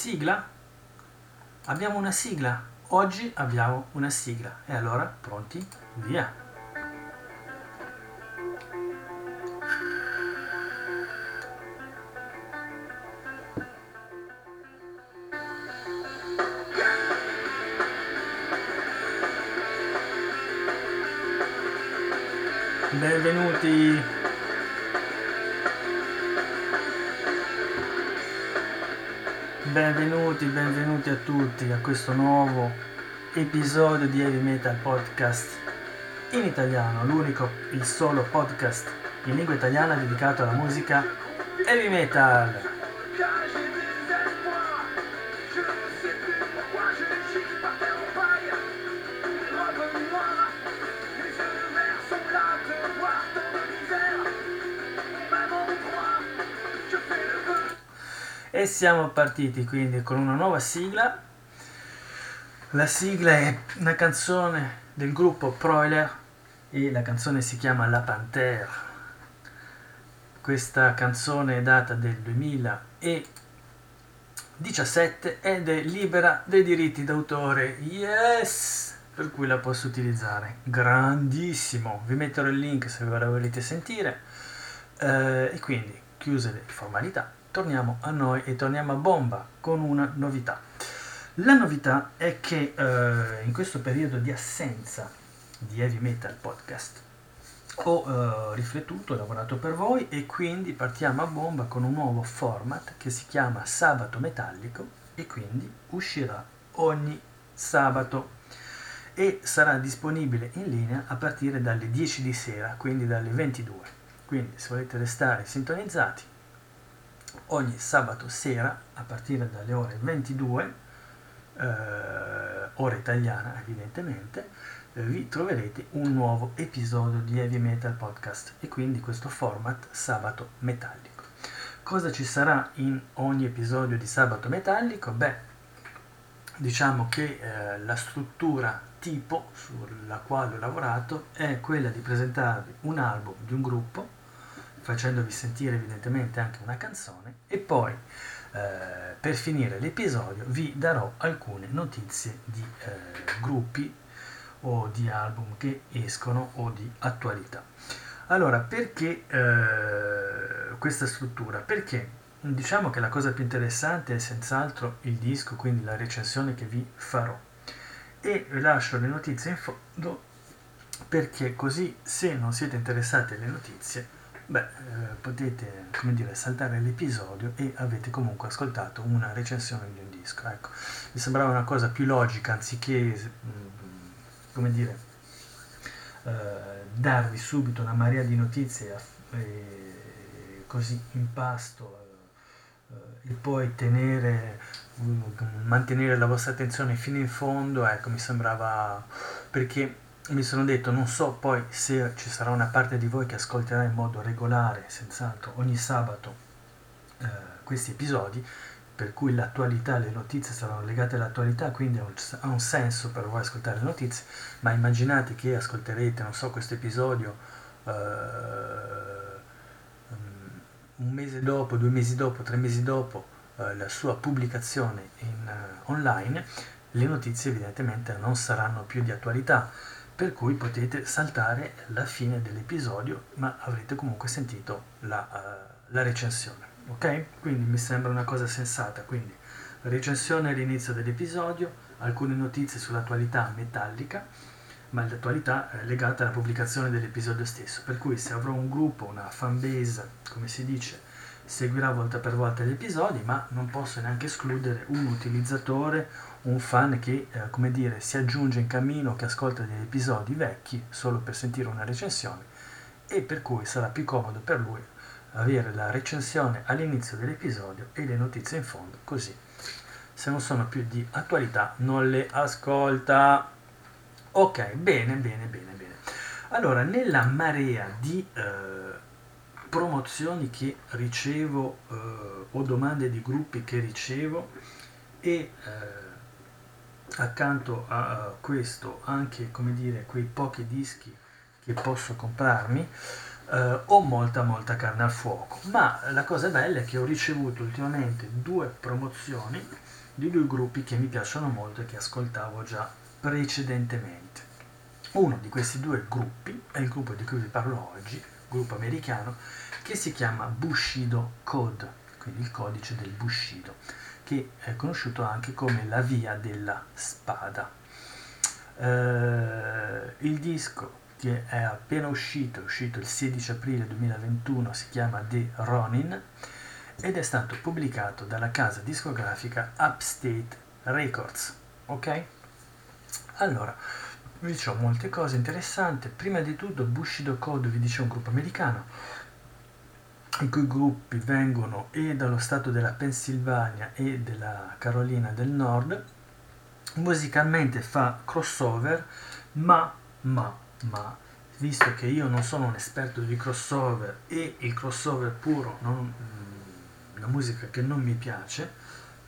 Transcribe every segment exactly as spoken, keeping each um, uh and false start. sigla. Abbiamo una sigla, oggi abbiamo una sigla, e allora pronti, via! Benvenuti! Benvenuti, benvenuti a tutti a questo nuovo episodio di Heavy Metal Podcast in italiano, l'unico, il solo podcast in lingua italiana dedicato alla musica heavy metal. E siamo partiti quindi con una nuova sigla. La sigla è una canzone del gruppo Proiler e la canzone si chiama La Pantera. Questa canzone è data del duemiladiciassette ed è libera dei diritti d'autore. Yes! Per cui la posso utilizzare. Grandissimo! Vi metterò il link se ve la volete sentire. Eh, e quindi, chiuse le formalità, torniamo a noi e torniamo a bomba con una novità. La novità è che eh, in questo periodo di assenza di Heavy Metal Podcast ho eh, riflettuto, ho lavorato per voi e quindi partiamo a bomba con un nuovo format che si chiama Sabato Metallico e quindi uscirà ogni sabato e sarà disponibile in linea a partire dalle dieci di sera, quindi dalle ventidue. Quindi se volete restare sintonizzati, ogni sabato sera a partire dalle ore ventidue, eh, ora italiana evidentemente, eh, vi troverete un nuovo episodio di Heavy Metal Podcast e quindi questo format Sabato Metallico. Cosa ci sarà in ogni episodio di Sabato Metallico? Beh, diciamo che eh, la struttura tipo sulla quale ho lavorato è quella di presentarvi un album di un gruppo, facendovi sentire evidentemente anche una canzone, e poi eh, per finire l'episodio vi darò alcune notizie di eh, gruppi o di album che escono o di attualità. Allora, perché eh, questa struttura? Perché diciamo che la cosa più interessante è senz'altro il disco, quindi la recensione che vi farò, e lascio le notizie in fondo perché così, se non siete interessati alle notizie, Beh, eh, potete, come dire, saltare l'episodio e avete comunque ascoltato una recensione di un disco. Ecco, mi sembrava una cosa più logica anziché, come dire, eh, darvi subito una marea di notizie eh, così in pasto eh, e poi tenere, mantenere la vostra attenzione fino in fondo. Ecco, mi sembrava, perché mi sono detto, non so poi se ci sarà una parte di voi che ascolterà in modo regolare, senz'altro, ogni sabato eh, questi episodi, per cui l'attualità, le notizie saranno legate all'attualità, quindi ha un, ha un senso per voi ascoltare le notizie, ma immaginate che ascolterete, non so, questo episodio eh, un mese dopo, due mesi dopo, tre mesi dopo eh, la sua pubblicazione in, uh, online, le notizie evidentemente non saranno più di attualità, per cui potete saltare la fine dell'episodio, ma avrete comunque sentito la, uh, la recensione, ok? Quindi mi sembra una cosa sensata, quindi recensione all'inizio dell'episodio, alcune notizie sull'attualità metallica, ma l'attualità è legata alla pubblicazione dell'episodio stesso, per cui se avrò un gruppo, una fanbase, come si dice, seguirà volta per volta gli episodi, ma non posso neanche escludere un utilizzatore, un fan che, eh, come dire, si aggiunge in cammino, che ascolta degli episodi vecchi solo per sentire una recensione, e per cui sarà più comodo per lui avere la recensione all'inizio dell'episodio e le notizie in fondo, così se non sono più di attualità non le ascolta. Ok, bene, bene, bene, bene. Allora, nella marea di eh, promozioni che ricevo eh, o domande di gruppi che ricevo, e eh, accanto a questo anche, come dire, quei pochi dischi che posso comprarmi, eh, ho molta molta carne al fuoco, ma la cosa bella è che ho ricevuto ultimamente due promozioni di due gruppi che mi piacciono molto e che ascoltavo già precedentemente. Uno di questi due gruppi è il gruppo di cui vi parlo oggi, gruppo americano, che si chiama Bushido Code, quindi il codice del Bushido, che è conosciuto anche come la via della spada. Eh, il disco che è appena uscito, è uscito il sedici aprile duemilaventuno, si chiama The Ronin ed è stato pubblicato dalla casa discografica Upstate Records, ok? Allora, vi dicevo molte cose interessanti. Prima di tutto Bushido Code, vi dice, un gruppo americano i cui gruppi vengono e dallo stato della Pennsylvania e della Carolina del Nord. Musicalmente fa crossover, ma, ma, ma, visto che io non sono un esperto di crossover e il crossover puro, non, una musica che non mi piace,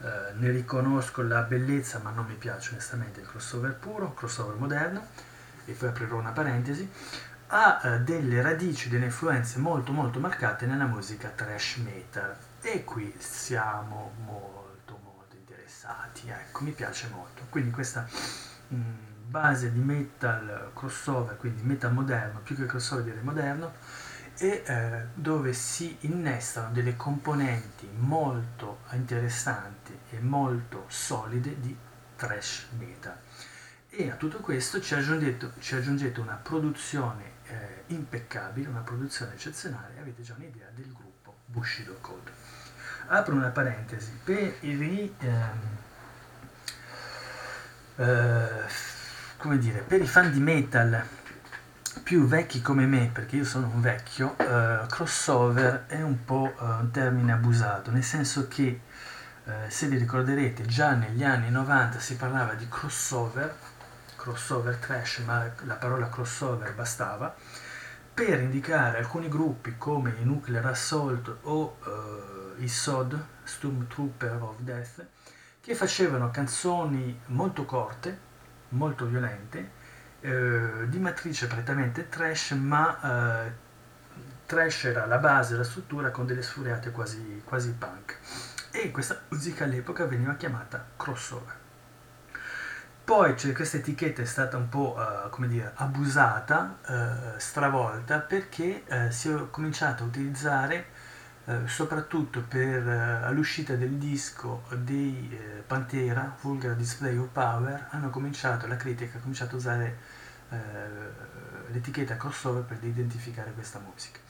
eh, ne riconosco la bellezza ma non mi piace onestamente il crossover puro, crossover moderno, e poi aprirò una parentesi, ha delle radici, delle influenze molto molto marcate nella musica thrash metal, e qui siamo molto molto interessati, ecco, mi piace molto. Quindi questa mh, base di metal crossover, quindi metal moderno, più che crossover dire moderno, e eh, dove si innestano delle componenti molto interessanti e molto solide di thrash metal. E a tutto questo ci aggiungete, ci aggiungete una produzione eh, impeccabile, una produzione eccezionale, avete già un'idea del gruppo Bushido Code. Apro una parentesi, per i, ehm, eh, come dire, per i fan di metal più vecchi come me, perché io sono un vecchio, eh, crossover è un po' eh, un termine abusato, nel senso che eh, se vi ricorderete già negli anni novanta si parlava di crossover, crossover trash, ma la parola crossover bastava per indicare alcuni gruppi come i Nuclear Assault o eh, i S O D, Stormtrooper of Death, che facevano canzoni molto corte, molto violente, eh, di matrice prettamente trash, ma eh, trash era la base, la struttura, con delle sfuriate quasi, quasi punk, e questa musica all'epoca veniva chiamata crossover. Poi cioè, questa etichetta è stata un po' uh, come dire, abusata, uh, stravolta, perché uh, si è cominciato a utilizzare, uh, soprattutto per uh, all'uscita del disco dei uh, Pantera, Vulgar Display of Power, hanno cominciato, la critica ha cominciato a usare uh, l'etichetta crossover per identificare questa musica.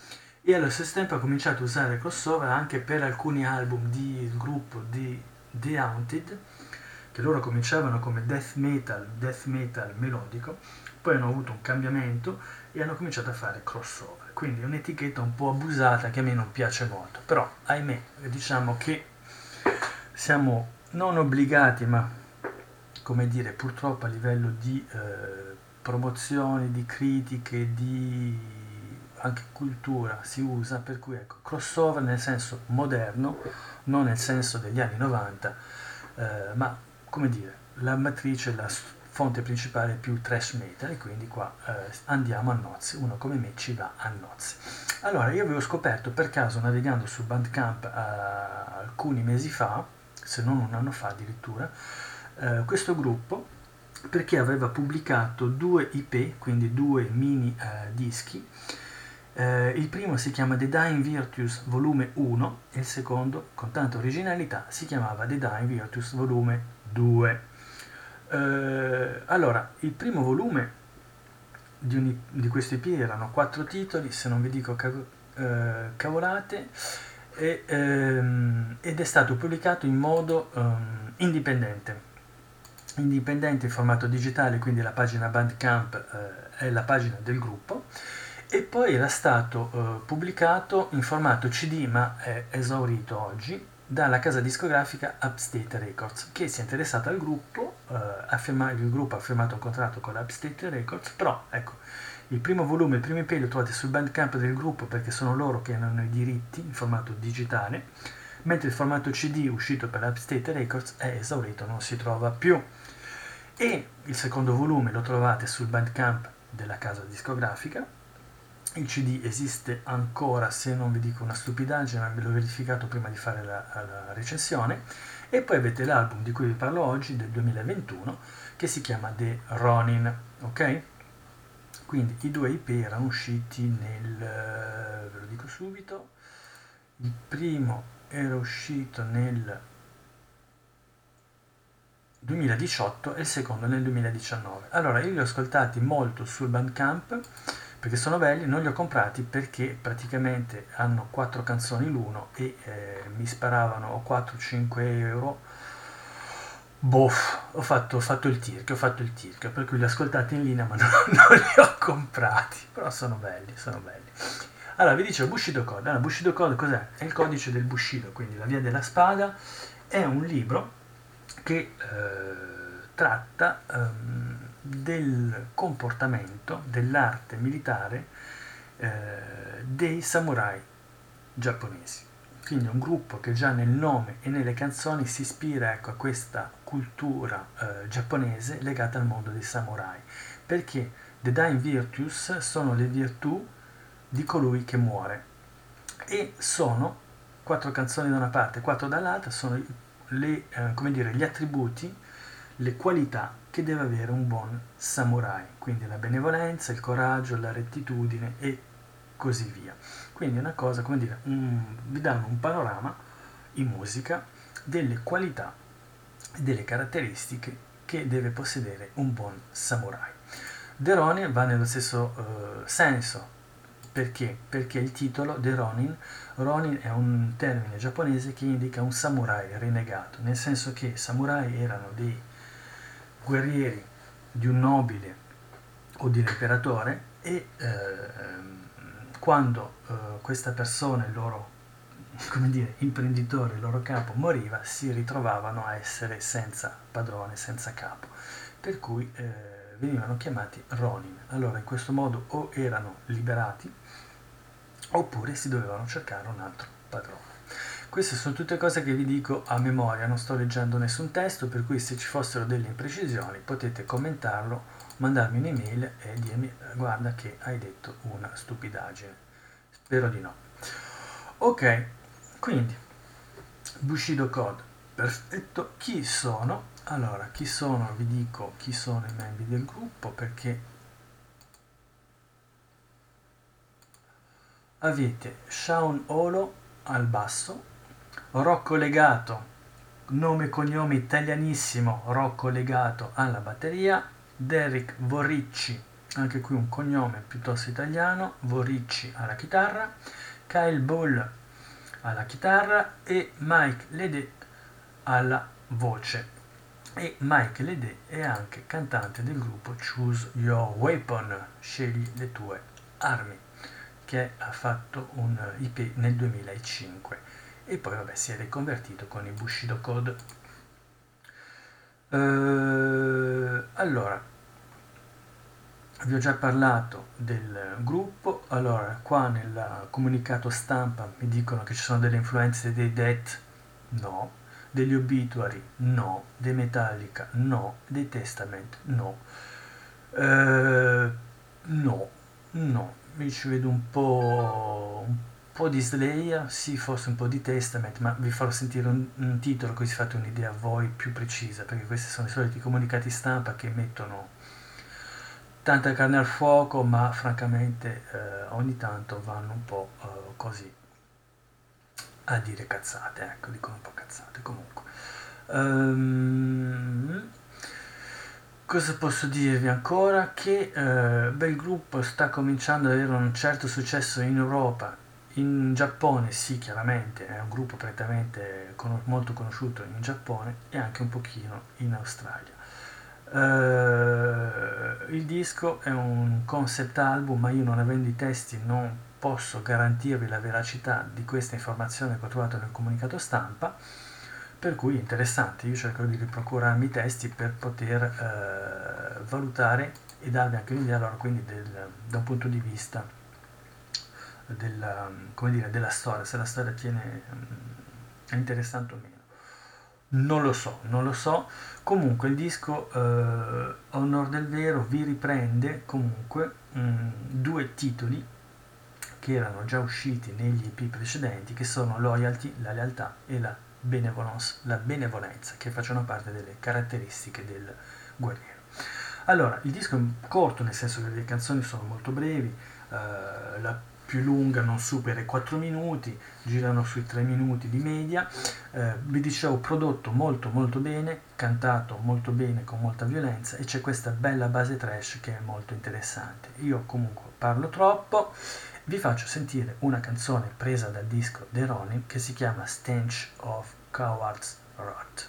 E allo stesso tempo ha cominciato a usare crossover anche per alcuni album del gruppo di The Haunted, che loro cominciavano come death metal, death metal melodico, poi hanno avuto un cambiamento e hanno cominciato a fare crossover. Quindi è un'etichetta un po' abusata che a me non piace molto, però ahimè diciamo che siamo non obbligati, ma come dire, purtroppo a livello di eh, promozioni, di critiche, di anche cultura si usa, per cui ecco, crossover nel senso moderno, non nel senso degli anni novanta, eh, ma come dire, la matrice, la fonte principale è più thrash metal, e quindi qua eh, andiamo a nozze, uno come me ci va a nozze. Allora, io avevo scoperto per caso navigando su Bandcamp eh, alcuni mesi fa, se non un anno fa addirittura, eh, questo gruppo, perché aveva pubblicato due I P, quindi due mini eh, dischi. Eh, il primo si chiama The Dying Virtues volume uno e il secondo, con tanta originalità, si chiamava The Dying Virtues volume due. Eh, allora, il primo volume di, un, di questo I P erano quattro titoli, se non vi dico cav- eh, cavolate, e, ehm, ed è stato pubblicato in modo ehm, indipendente. Indipendente in formato digitale, quindi la pagina Bandcamp eh, è la pagina del gruppo. E poi era stato eh, pubblicato in formato C D, ma è esaurito oggi, dalla casa discografica Upstate Records, che si è interessata al gruppo, eh, ha firma, il gruppo ha firmato un contratto con l'Upstate Records, però ecco, il primo volume, il primo I P lo trovate sul Bandcamp del gruppo, perché sono loro che hanno i diritti in formato digitale, mentre il formato C D uscito per l'Upstate Records è esaurito, non si trova più. E il secondo volume lo trovate sul Bandcamp della casa discografica, Il C D esiste ancora, se non vi dico una stupidaggine, ma ve l'ho verificato prima di fare la, la recensione. E poi avete l'album di cui vi parlo oggi, del duemilaventuno, che si chiama The Ronin, ok? Quindi i due I P erano usciti nel, ve lo dico subito, il primo era uscito nel duemiladiciotto e il secondo nel duemiladiciannove. Allora, io li ho ascoltati molto sul Bandcamp perché sono belli, non li ho comprati perché praticamente hanno quattro canzoni l'uno e eh, mi sparavano quattro cinque euro. Boff, ho fatto, ho fatto il tirchio, ho fatto il tirchio, per cui li ho ascoltati in linea ma non, non li ho comprati, però sono belli, sono belli. Allora, vi dicevo Bushido Code. Allora, Bushido Code cos'è? È il codice del Bushido, quindi la via della spada. È un libro che eh, tratta ehm, del comportamento, dell'arte militare eh, dei samurai giapponesi. Quindi un gruppo che già nel nome e nelle canzoni si ispira, ecco, a questa cultura eh, giapponese legata al mondo dei samurai, perché The Dying Virtues sono le virtù di colui che muore e sono quattro canzoni da una parte e quattro dall'altra, sono le, eh, come dire, gli attributi, le qualità che deve avere un buon samurai, quindi la benevolenza, il coraggio, la rettitudine e così via. Quindi è una cosa, come dire, un, vi danno un panorama in musica delle qualità e delle caratteristiche che deve possedere un buon samurai. The Ronin va nello stesso eh, senso. Perché? Perché il titolo The Ronin, Ronin è un termine giapponese che indica un samurai renegato, nel senso che samurai erano dei guerrieri di un nobile o di un imperatore e eh, quando eh, questa persona, il loro, come dire, imprenditore, il loro capo moriva, si ritrovavano a essere senza padrone, senza capo, per cui eh, venivano chiamati Ronin. Allora in questo modo o erano liberati oppure si dovevano cercare un altro padrone. Queste sono tutte cose che vi dico a memoria, non sto leggendo nessun testo, per cui se ci fossero delle imprecisioni potete commentarlo, mandarmi un'email e dirmi guarda che hai detto una stupidaggine. Spero di no. Ok, quindi Bushido Code, perfetto. Chi sono? Allora, chi sono? Vi dico chi sono i membri del gruppo, perché avete Shaun Olo al basso, Rocco Legato, nome e cognome italianissimo, Rocco Legato alla batteria, Derek Voricci, anche qui un cognome piuttosto italiano, Voricci alla chitarra, Kyle Bull alla chitarra e Mike Lede alla voce. E Mike Lede è anche cantante del gruppo Choose Your Weapon, scegli le tue armi, che ha fatto un I P nel duemilacinque e poi vabbè si è riconvertito con i Bushido Code. Eh, allora, vi ho già parlato del gruppo. Allora, qua nel comunicato stampa mi dicono che ci sono delle influenze dei Death, no, degli Obituary, no, dei Metallica, no, dei Testament, no, eh, no, no, mi ci vedo un po', un po' di Slayer, sì, forse un po' di Testament, ma vi farò sentire un, un titolo così fate un'idea voi più precisa, perché questi sono i soliti comunicati stampa che mettono tanta carne al fuoco, ma francamente eh, ogni tanto vanno un po' eh, così a dire cazzate, ecco, dicono un po' cazzate, comunque. Um, cosa posso dirvi ancora? Che uh, beh, il gruppo sta cominciando ad avere un certo successo in Europa, in Giappone sì, chiaramente, è un gruppo prettamente con- molto conosciuto in Giappone e anche un pochino in Australia. Uh, il disco è un concept album, ma io non avendo i testi non posso garantirvi la veracità di questa informazione che ho trovato nel comunicato stampa, per cui è interessante, io cerco di riprocurarmi i testi per poter eh, valutare e darvi anche un'idea, allora, quindi del, da un punto di vista della, come dire, della storia, se la storia tiene, è interessante o meno. Non lo so, non lo so, comunque il disco eh, a onor del vero vi riprende comunque mh, due titoli che erano già usciti negli E P precedenti, che sono Loyalty, la lealtà e la benevolence, la benevolenza, che facevano parte delle caratteristiche del guerriero. Allora, il disco è corto, nel senso che le canzoni sono molto brevi, eh, la più lunga non supera i quattro minuti, girano sui tre minuti di media. Eh, vi dicevo, prodotto molto molto bene, cantato molto bene, con molta violenza, e c'è questa bella base trash che è molto interessante. Io comunque parlo troppo, vi faccio sentire una canzone presa dal disco The Ronin che si chiama Stench of Cowards Rot.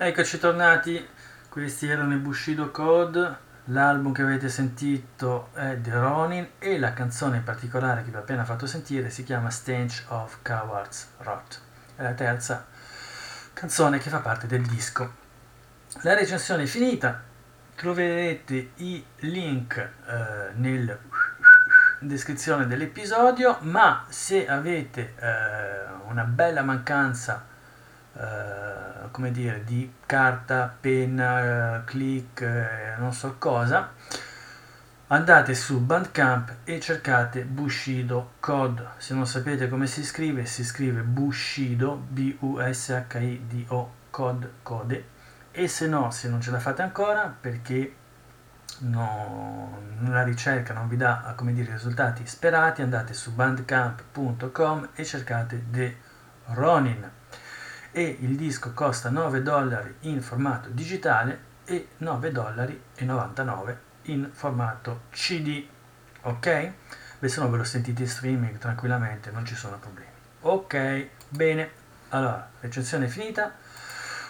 Eccoci tornati, questi erano i Bushido Code, l'album che avete sentito è The Ronin e la canzone in particolare che vi ho appena fatto sentire si chiama Stench of Cowards Rot, è la terza canzone che fa parte del disco. La recensione è finita, troverete i link eh, nella descrizione dell'episodio, ma se avete eh, una bella mancanza Uh, come dire, di carta, penna, uh, click, uh, non so cosa, andate su Bandcamp e cercate Bushido Code. Se non sapete come si scrive, si scrive Bushido, B U S H I D O, Code, Code, e se no, se non ce la fate ancora, perché no, la ricerca non vi dà, come dire, i risultati sperati, andate su bandcamp punto com e cercate The Ronin. E il disco costa nove dollari in formato digitale e nove dollari e novantanove in formato C D, ok? Beh, se no ve lo sentite in streaming tranquillamente, non ci sono problemi. Ok, bene, allora, recensione è finita,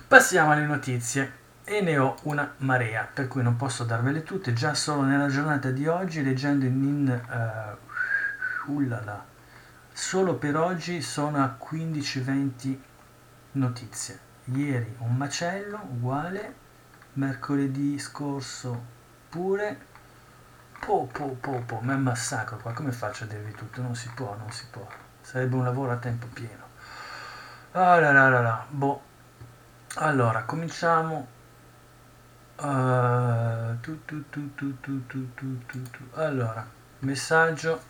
passiamo alle notizie, e ne ho una marea, per cui non posso darvele tutte. Già solo nella giornata di oggi, leggendo in... Uh, ullala, solo per oggi sono a quindici venti notizie. Ieri un macello uguale, mercoledì scorso pure, po po po po, ma è un massacro qua, come faccio a dirvi tutto? Non si può, non si può, sarebbe un lavoro a tempo pieno. Ah, la, la, la, la. Boh. Allora, cominciamo Uh, tu, tu, tu, tu, tu, tu, tu, tu. Allora, messaggio.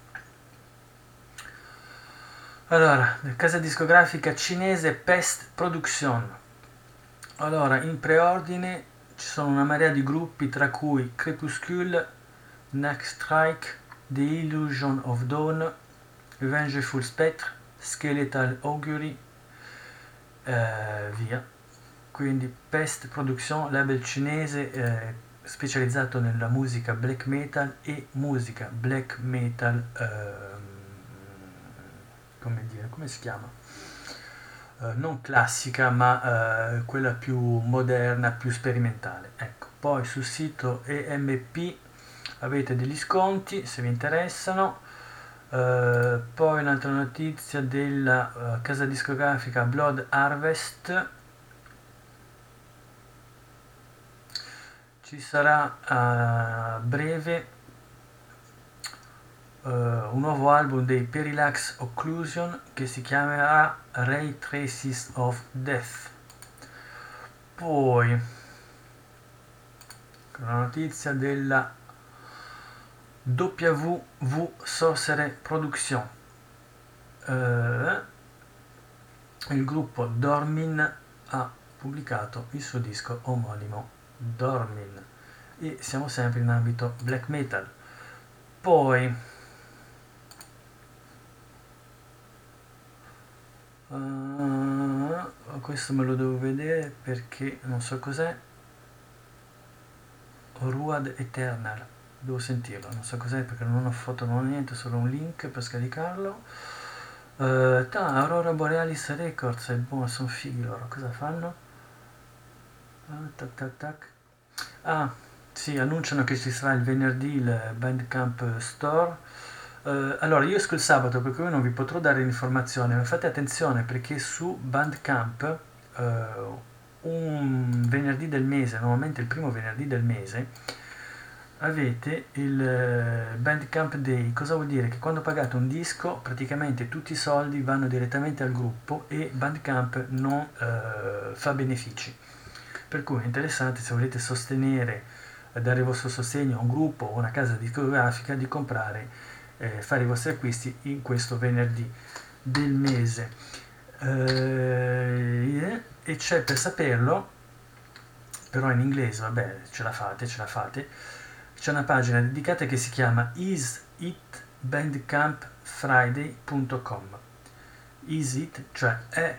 Allora, casa discografica cinese Pest Production. Allora, in preordine ci sono una marea di gruppi, tra cui Crepuscule, Next Strike, The Illusion of Dawn, Vengeful Spectre, Skeletal Augury, eh, via. Quindi Pest Production, label cinese eh, specializzato nella musica black metal e musica black metal, eh, come dire, come si chiama? Eh, non classica, ma eh, quella più moderna, più sperimentale. Ecco. Poi sul sito E M P avete degli sconti se vi interessano. Eh, poi un'altra notizia della eh, casa discografica Blood Harvest. Ci sarà a breve uh, un nuovo album dei Perilax Occlusion che si chiamerà Ray Traces of Death. Poi una notizia della W V Sorcerer Production. Uh, il gruppo Dormin ha pubblicato il suo disco omonimo Dormin, e siamo sempre in ambito black metal. Poi uh, questo me lo devo vedere perché non so cos'è. Ruad Eternal, devo sentirlo, non so cos'è perché non ho foto, non ho niente, solo un link per scaricarlo. uh, ta, Aurora Borealis Records è buono, sono fighi loro, cosa fanno? Tac, tac, tac. Ah, sì, annunciano che ci sarà il venerdì il Bandcamp Store. Uh, allora, io esco il sabato, per cui non vi potrò dare l'informazione, ma fate attenzione perché su Bandcamp uh, un venerdì del mese, normalmente il primo venerdì del mese, avete il Bandcamp Day. Cosa vuol dire? Che quando pagate un disco, praticamente tutti i soldi vanno direttamente al gruppo e Bandcamp non uh, fa benefici. Per cui è interessante, se volete sostenere, dare il vostro sostegno a un gruppo o una casa discografica, di comprare, eh, fare i vostri acquisti in questo venerdì del mese. Eh, e c'è, per saperlo, però in inglese, vabbè, ce la fate, ce la fate, c'è una pagina dedicata che si chiama is it bandcamp friday punto com. Is it, cioè è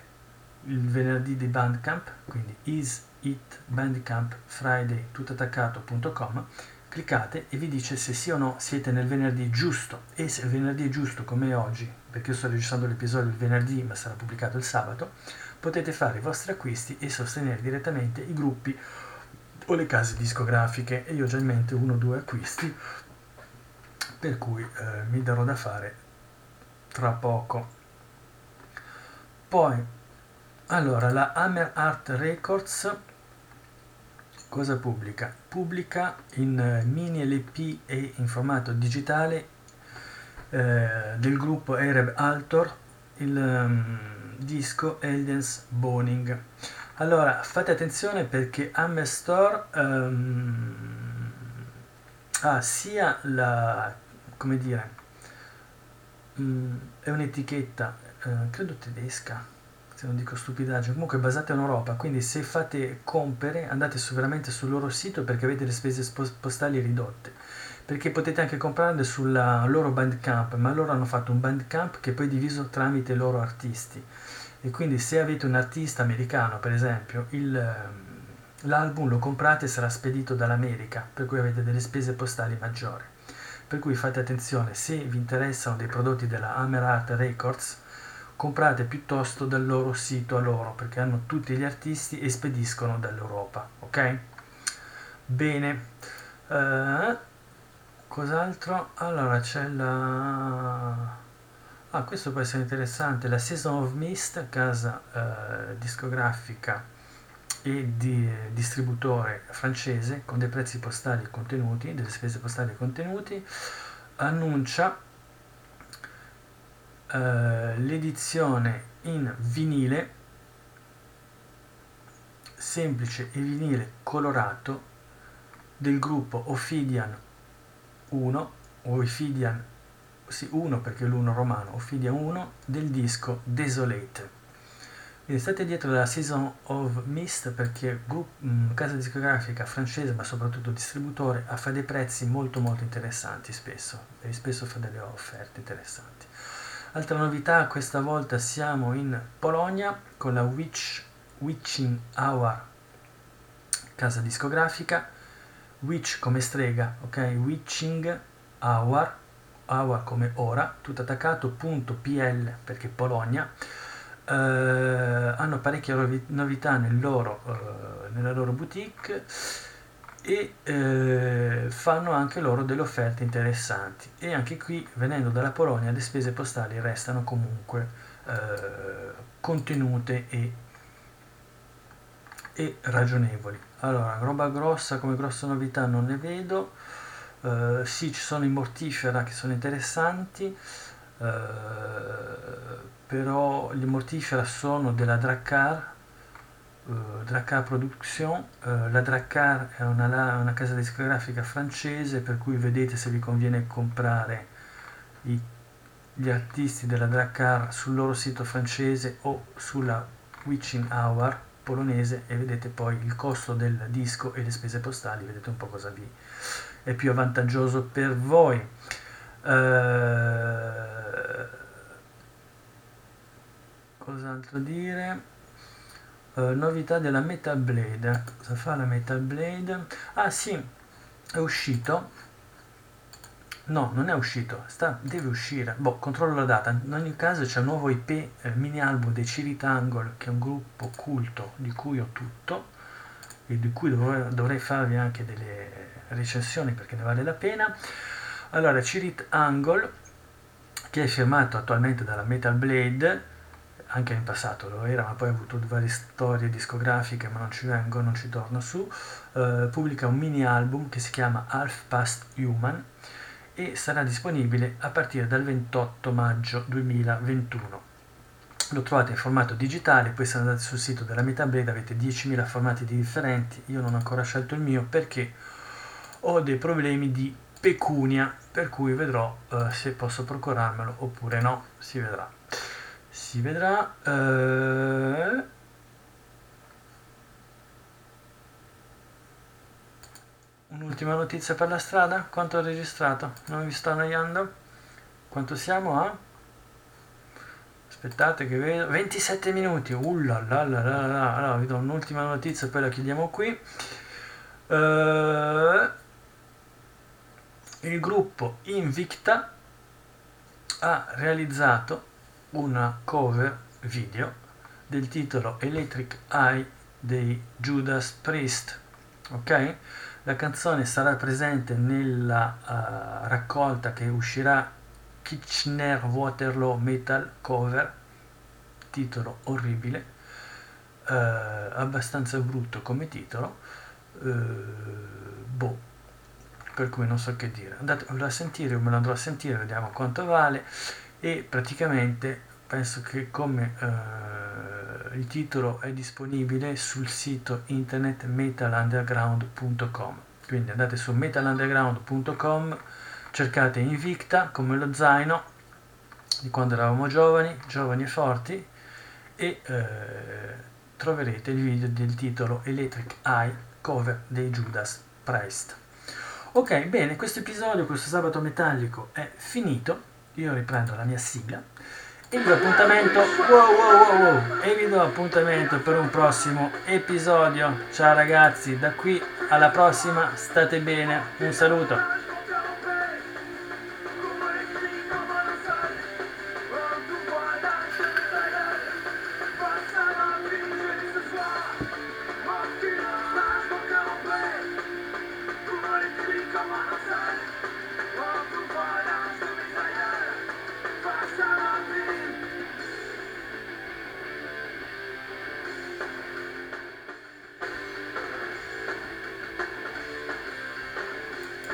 il venerdì di Bandcamp, quindi is it bandcampfriday tuttoattaccato punto com. Cliccate e vi dice se sì o no siete nel venerdì giusto, e se il venerdì è giusto come oggi, perché io sto registrando l'episodio il venerdì ma sarà pubblicato il sabato, potete fare i vostri acquisti e sostenere direttamente i gruppi o le case discografiche. E io ho già in mente uno o due acquisti, per cui eh, mi darò da fare tra poco. Poi allora, la Hammer Art Records cosa pubblica? Pubblica in mini L P e in formato digitale eh, del gruppo Ereb Altor il um, disco Elden's Boning. Allora, fate attenzione perché Hammer Store um, ha sia la, come dire, um, è un'etichetta, uh, credo tedesca, se non dico stupidaggine, comunque basate in Europa, quindi se fate compere andate su, veramente sul loro sito, perché avete le spese postali ridotte, perché potete anche comprarle sulla loro Bandcamp, ma loro hanno fatto un Bandcamp che poi è diviso tramite i loro artisti, e quindi se avete un artista americano per esempio, il, l'album lo comprate e sarà spedito dall'America, per cui avete delle spese postali maggiori, per cui fate attenzione, se vi interessano dei prodotti della Hammer Art Records comprate piuttosto dal loro sito a loro, perché hanno tutti gli artisti e spediscono dall'Europa, ok? Bene, uh, cos'altro? Allora c'è la... Ah, questo può essere interessante, la Season of Mist, casa uh, discografica e di eh, distributore francese, con dei prezzi postali e contenuti, delle spese postali e contenuti, annuncia Uh, l'edizione in vinile semplice e vinile colorato del gruppo Ophidian uno, Ophidian sì, uno perché l'uno romano, Ophidian uno, del disco Desolate. Quindi state dietro la Season of Mist perché mh, casa discografica francese, ma soprattutto distributore, fa dei prezzi molto molto interessanti spesso, e spesso fa delle offerte interessanti. Altra novità, questa volta siamo in Polonia con la Witch, Witching Hour, casa discografica, Witch come strega, ok? Witching Hour, Hour come ora, tutto attaccato, punto .pl perché Polonia. Uh, hanno parecchie novità nel loro, uh, nella loro boutique e uh, fanno anche loro delle offerte interessanti, e anche qui, venendo dalla Polonia, le spese postali restano comunque uh, contenute e, e ragionevoli. Allora, roba grossa come grosse novità non ne vedo. Uh, sì, ci sono i Mortifera che sono interessanti, uh, però gli Mortifera sono della Drakkar, eh, Drakkar Production. Eh, la Drakkar è una, una casa discografica francese, per cui vedete se vi conviene comprare i, gli artisti della Drakkar sul loro sito francese o sulla Witching Hour polonese, e vedete poi il costo del disco e le spese postali, vedete un po' cosa vi è più vantaggioso per voi. Eh, Cos'altro dire? Uh, novità della Metal Blade. Cosa fa la Metal Blade? Ah sì, è uscito. No, non è uscito, sta, deve uscire. Boh, controllo la data. In ogni caso c'è un nuovo I P eh, mini album dei Cirith Ungol, che è un gruppo culto di cui ho tutto e di cui dovrei, dovrei farvi anche delle recensioni perché ne vale la pena. Allora, Cirith Ungol, che è firmato attualmente dalla Metal Blade, anche in passato lo era, ma poi ha avuto varie storie discografiche, ma non ci vengo, non ci torno su, eh, pubblica un mini album che si chiama Half Past Human e sarà disponibile a partire dal ventotto maggio duemilaventuno. Lo trovate in formato digitale, poi se andate sul sito della Metal Blade avete diecimila formati differenti. Io non ho ancora scelto il mio perché ho dei problemi di pecunia, per cui vedrò eh, se posso procurarmelo oppure no, si vedrà. Si vedrà. Eh... Un'ultima notizia per la strada. Quanto ho registrato? Non vi sto annoiando? Quanto siamo a? Aspettate che vedo. ventisette minuti. Uh la la la la la. Allora, vi do un'ultima notizia e poi la chiudiamo qui. Eh... Il gruppo Invicta ha realizzato una cover video del titolo Electric Eye dei Judas Priest, ok? La canzone sarà presente nella uh, raccolta che uscirà Kitchener Waterloo Metal Cover, titolo orribile, uh, abbastanza brutto come titolo, uh, boh, per cui non so che dire. Andatelo a sentire, io me lo andrò a sentire, vediamo quanto vale. E praticamente penso che, come eh, il titolo è disponibile sul sito internet metal underground punto com, quindi andate su metal underground punto com, cercate Invicta come lo zaino di quando eravamo giovani, giovani e forti, e eh, troverete il video del titolo Electric Eye cover dei Judas Priest. Ok, bene, questo episodio, questo sabato metallico è finito. Io riprendo la mia sigla e vi do appuntamento wow, wow, wow, wow, e vi do appuntamento per un prossimo episodio. Ciao ragazzi, da qui alla prossima, state bene, un saluto.